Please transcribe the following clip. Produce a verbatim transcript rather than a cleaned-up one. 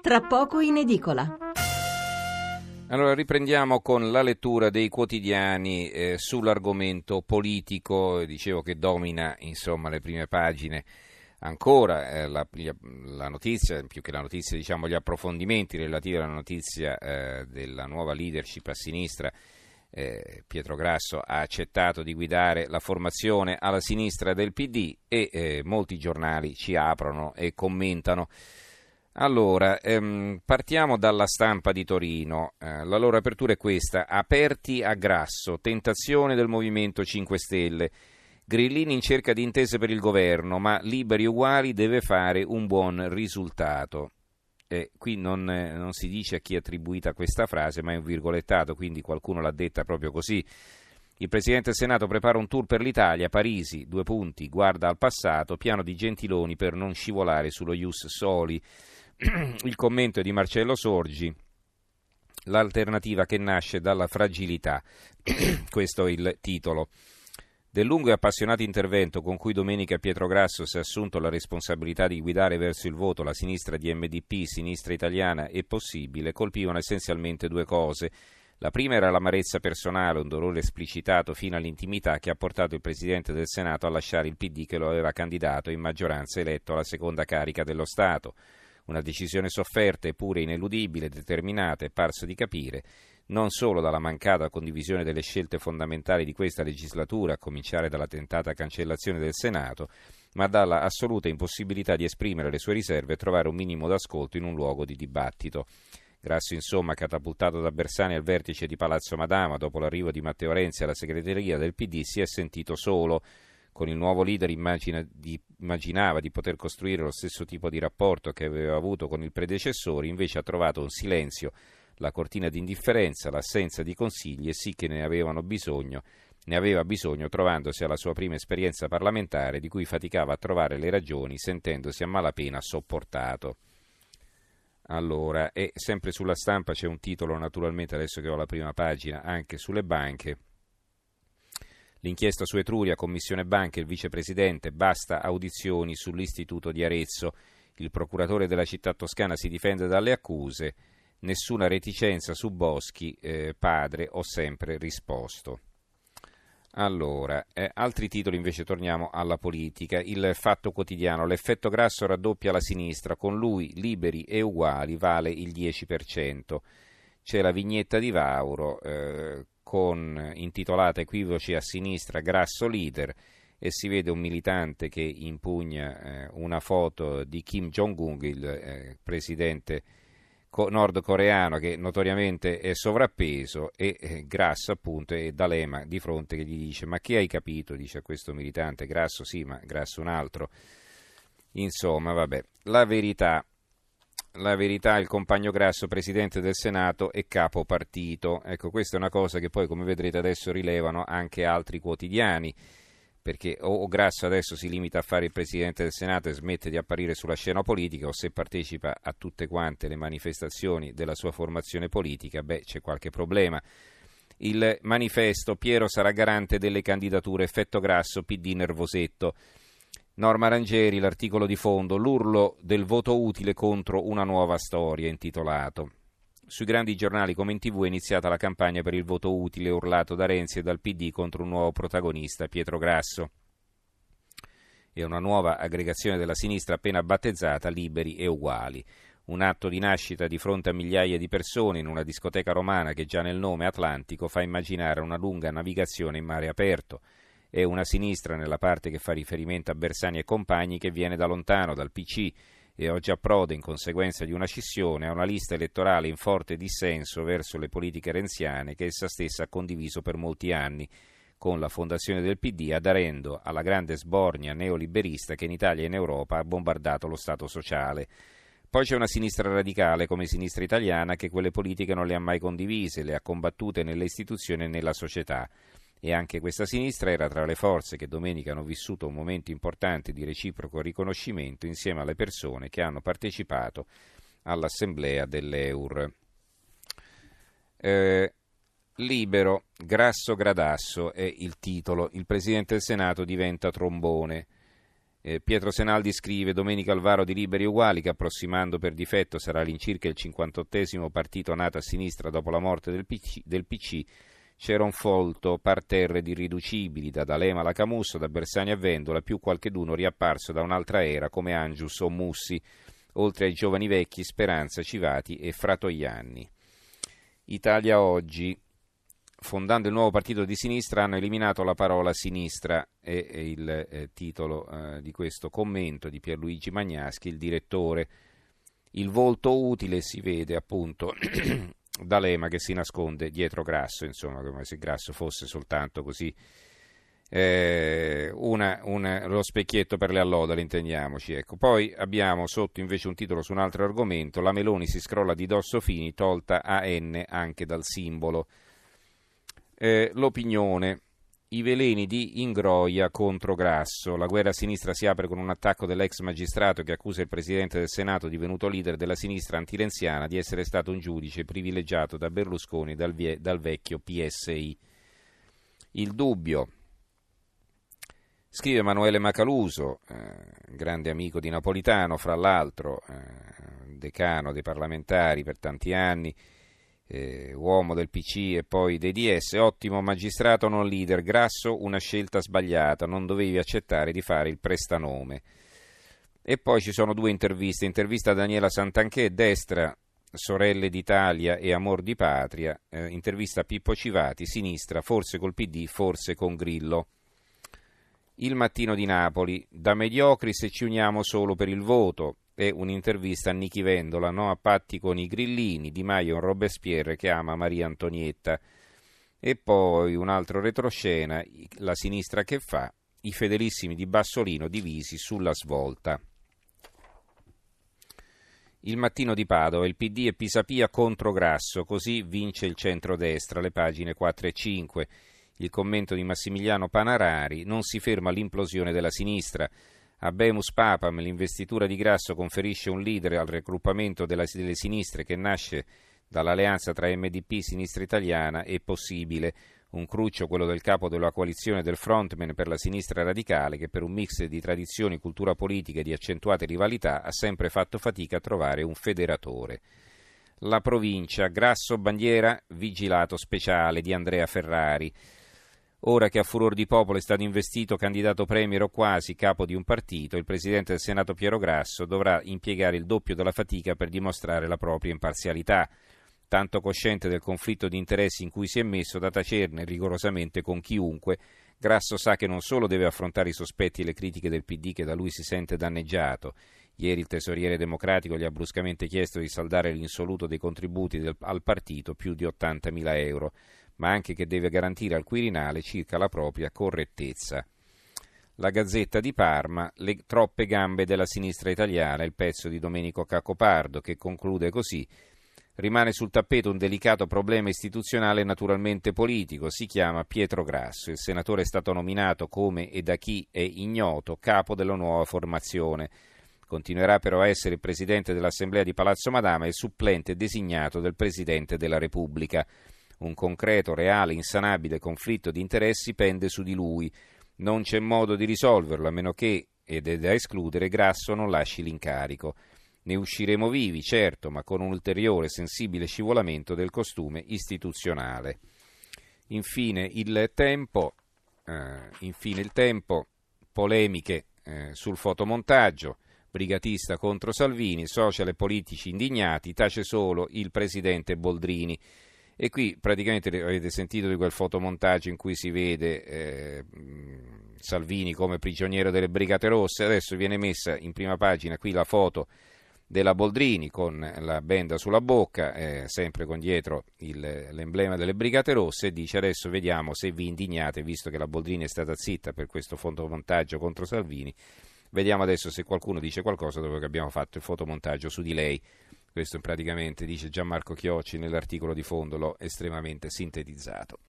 Tra poco in edicola. Allora riprendiamo con la lettura dei quotidiani eh, sull'argomento politico. Dicevo che domina insomma le prime pagine ancora eh, la, la notizia, più che la notizia diciamo gli approfondimenti relativi alla notizia eh, della nuova leadership a sinistra. Eh, Pietro Grasso ha accettato di guidare la formazione alla sinistra del P D e eh, molti giornali ci aprono e commentano. Allora, ehm, partiamo dalla Stampa di Torino, eh, la loro apertura è questa: aperti a Grasso, tentazione del Movimento cinque Stelle, grillini in cerca di intese per il governo, ma Liberi e Uguali deve fare un buon risultato. Eh, qui non, eh, non si dice a chi è attribuita questa frase, ma è un virgolettato, quindi qualcuno l'ha detta proprio così. Il Presidente del Senato prepara un tour per l'Italia, Parisi, due punti, guarda al passato, piano di Gentiloni per non scivolare sullo ius soli. Il commento è di Marcello Sorgi, l'alternativa che nasce dalla fragilità, questo è il titolo. Del lungo e appassionato intervento con cui domenica Pietro Grasso si è assunto la responsabilità di guidare verso il voto la sinistra di M D P, Sinistra Italiana e Possibile, colpivano essenzialmente due cose. La prima era l'amarezza personale, un dolore esplicitato fino all'intimità che ha portato il Presidente del Senato a lasciare il P D che lo aveva candidato in maggioranza eletto alla seconda carica dello Stato. Una decisione sofferta eppure ineludibile, determinata e parso di capire, non solo dalla mancata condivisione delle scelte fondamentali di questa legislatura, a cominciare dalla tentata cancellazione del Senato, ma dalla assoluta impossibilità di esprimere le sue riserve e trovare un minimo d'ascolto in un luogo di dibattito. Grasso, insomma, catapultato da Bersani al vertice di Palazzo Madama, dopo l'arrivo di Matteo Renzi alla segreteria del P D, si è sentito solo. Con il nuovo leader immagina, di, immaginava di poter costruire lo stesso tipo di rapporto che aveva avuto con il predecessore, invece ha trovato un silenzio, la cortina di indifferenza, l'assenza di consigli e sì che ne avevano bisogno, ne aveva bisogno trovandosi alla sua prima esperienza parlamentare di cui faticava a trovare le ragioni, sentendosi a malapena sopportato. Allora, e sempre sulla Stampa c'è un titolo, naturalmente adesso che ho la prima pagina, anche sulle banche. L'inchiesta su Etruria, Commissione Banche, il vicepresidente, basta audizioni sull'istituto di Arezzo. Il procuratore della città toscana si difende dalle accuse, nessuna reticenza su Boschi, eh, padre, ho sempre risposto. Allora, eh, altri titoli invece, torniamo alla politica. Il Fatto Quotidiano, l'effetto Grasso raddoppia la sinistra, con lui Liberi e Uguali vale il dieci per cento. C'è la vignetta di Vauro, eh, con intitolata equivoci a sinistra, Grasso leader, e si vede un militante che impugna eh, una foto di Kim Jong-un, il eh, presidente co- nordcoreano, che notoriamente è sovrappeso, e eh, Grasso appunto e D'Alema di fronte che gli dice: ma che hai capito? Dice a questo militante. Grasso sì, ma Grasso un altro. Insomma, vabbè, la verità. La verità, il compagno Grasso, presidente del Senato e capo partito. Ecco, questa è una cosa che poi, come vedrete adesso, rilevano anche altri quotidiani, perché o Grasso adesso si limita a fare il presidente del Senato e smette di apparire sulla scena politica, o se partecipa a tutte quante le manifestazioni della sua formazione politica, beh, c'è qualche problema. Il Manifesto, Piero sarà garante delle candidature, effetto Grasso, P D nervosetto. Norma Rangeri, l'articolo di fondo, l'urlo del voto utile contro una nuova storia, intitolato. Sui grandi giornali come in tv è iniziata la campagna per il voto utile, urlato da Renzi e dal P D contro un nuovo protagonista, Pietro Grasso. E una nuova aggregazione della sinistra appena battezzata, Liberi e Uguali. Un atto di nascita di fronte a migliaia di persone in una discoteca romana che già nel nome Atlantico fa immaginare una lunga navigazione in mare aperto. È una sinistra nella parte che fa riferimento a Bersani e compagni che viene da lontano, dal P C, e oggi approda in conseguenza di una scissione a una lista elettorale in forte dissenso verso le politiche renziane che essa stessa ha condiviso per molti anni, con la fondazione del P D aderendo alla grande sbornia neoliberista che in Italia e in Europa ha bombardato lo Stato sociale. Poi c'è una sinistra radicale come Sinistra Italiana che quelle politiche non le ha mai condivise, le ha combattute nelle istituzioni e nella società. E anche questa sinistra era tra le forze che domenica hanno vissuto un momento importante di reciproco riconoscimento insieme alle persone che hanno partecipato all'assemblea dell'Eur. Eh, libero, Grasso Gradasso è il titolo. Il Presidente del Senato diventa trombone. Eh, Pietro Senaldi scrive: Domenico Alvaro di Liberi e Uguali, che approssimando per difetto sarà all'incirca il cinquantottesimo partito nato a sinistra dopo la morte del P C, del P C c'era un folto parterre di irriducibili, da D'Alema a Lacamusso, da Bersani a Vendola, più qualcheduno riapparso da un'altra era come Angius o Mussi, oltre ai giovani vecchi Speranza, Civati e Fratoianni. Italia Oggi: fondando il nuovo partito di sinistra hanno eliminato la parola sinistra, è il eh, titolo eh, di questo commento di Pierluigi Magnaschi, il direttore. Il volto utile si vede appunto D'Alema che si nasconde dietro Grasso, insomma, come se Grasso fosse soltanto così eh, una, una, lo specchietto per le allodole, intendiamoci, ecco. Poi abbiamo sotto invece un titolo su un altro argomento: la Meloni si scrolla di dosso Fini, tolta A N anche dal simbolo. Eh, l'opinione: i veleni di Ingroia contro Grasso, la guerra a sinistra si apre con un attacco dell'ex magistrato che accusa il presidente del Senato, divenuto leader della sinistra antirenziana, di essere stato un giudice privilegiato da Berlusconi e dal, vie- dal vecchio P S I. Il Dubbio scrive Emanuele Macaluso, eh, grande amico di Napolitano, fra l'altro eh, decano dei parlamentari per tanti anni, Eh, uomo del P C e poi dei D S: ottimo magistrato non leader, Grasso una scelta sbagliata, non dovevi accettare di fare il prestanome. E poi ci sono due interviste: intervista a Daniela Santanchè, destra, Sorelle d'Italia e Amor di Patria, eh, intervista a Pippo Civati, sinistra, forse col P D, forse con Grillo. Il Mattino di Napoli: da mediocri se ci uniamo solo per il voto, è un'intervista a Nichi Vendola, no a patti con i grillini, Di Maio un Robespierre che ama Maria Antonietta. E poi un altro retroscena, la sinistra che fa, i fedelissimi di Bassolino divisi sulla svolta. Il Mattino di Padova: il P D e Pisapia contro Grasso, così vince il centrodestra, le pagine quattro e cinque. Il commento di Massimiliano Panarari: non si ferma l'implosione della sinistra. Habemus Papam, l'investitura di Grasso conferisce un leader al raggruppamento della, delle sinistre che nasce dall'alleanza tra M D P, Sinistra Italiana e Possibile. Un cruccio quello del capo della coalizione del frontman per la sinistra radicale, che per un mix di tradizioni, cultura politica e di accentuate rivalità ha sempre fatto fatica a trovare un federatore. La Provincia: Grasso bandiera, vigilato speciale di Andrea Ferrari. Ora che a furor di popolo è stato investito candidato premier o quasi capo di un partito, il presidente del Senato Pietro Grasso dovrà impiegare il doppio della fatica per dimostrare la propria imparzialità, tanto cosciente del conflitto di interessi in cui si è messo da tacerne rigorosamente con chiunque. Grasso sa che non solo deve affrontare i sospetti e le critiche del P D che da lui si sente danneggiato. Ieri il tesoriere democratico gli ha bruscamente chiesto di saldare l'insoluto dei contributi del, al partito, più di ottantamila euro. Ma anche che deve garantire al Quirinale circa la propria correttezza. La Gazzetta di Parma: le troppe gambe della sinistra italiana, il pezzo di Domenico Cacopardo, che conclude così: rimane sul tappeto un delicato problema istituzionale e naturalmente politico, si chiama Pietro Grasso. Il senatore è stato nominato, come e da chi è ignoto, capo della nuova formazione. Continuerà però a essere il presidente dell'Assemblea di Palazzo Madama e il supplente designato del Presidente della Repubblica. Un concreto, reale, insanabile conflitto di interessi pende su di lui. Non c'è modo di risolverlo, a meno che, ed è da escludere, Grasso non lasci l'incarico. Ne usciremo vivi, certo, ma con un ulteriore sensibile scivolamento del costume istituzionale. Infine il tempo, eh, infine il tempo polemiche eh, sul fotomontaggio. Brigatista contro Salvini, social e politici indignati, tace solo il presidente Boldrini. E qui praticamente avete sentito di quel fotomontaggio in cui si vede eh, Salvini come prigioniero delle Brigate Rosse. Adesso viene messa in prima pagina qui la foto della Boldrini con la benda sulla bocca, eh, sempre con dietro il, l'emblema delle Brigate Rosse, e dice: adesso vediamo se vi indignate, visto che la Boldrini è stata zitta per questo fotomontaggio contro Salvini, vediamo adesso se qualcuno dice qualcosa dopo che abbiamo fatto il fotomontaggio su di lei. Questo praticamente dice Gianmarco Chiocci nell'articolo di fondo, l'ho estremamente sintetizzato.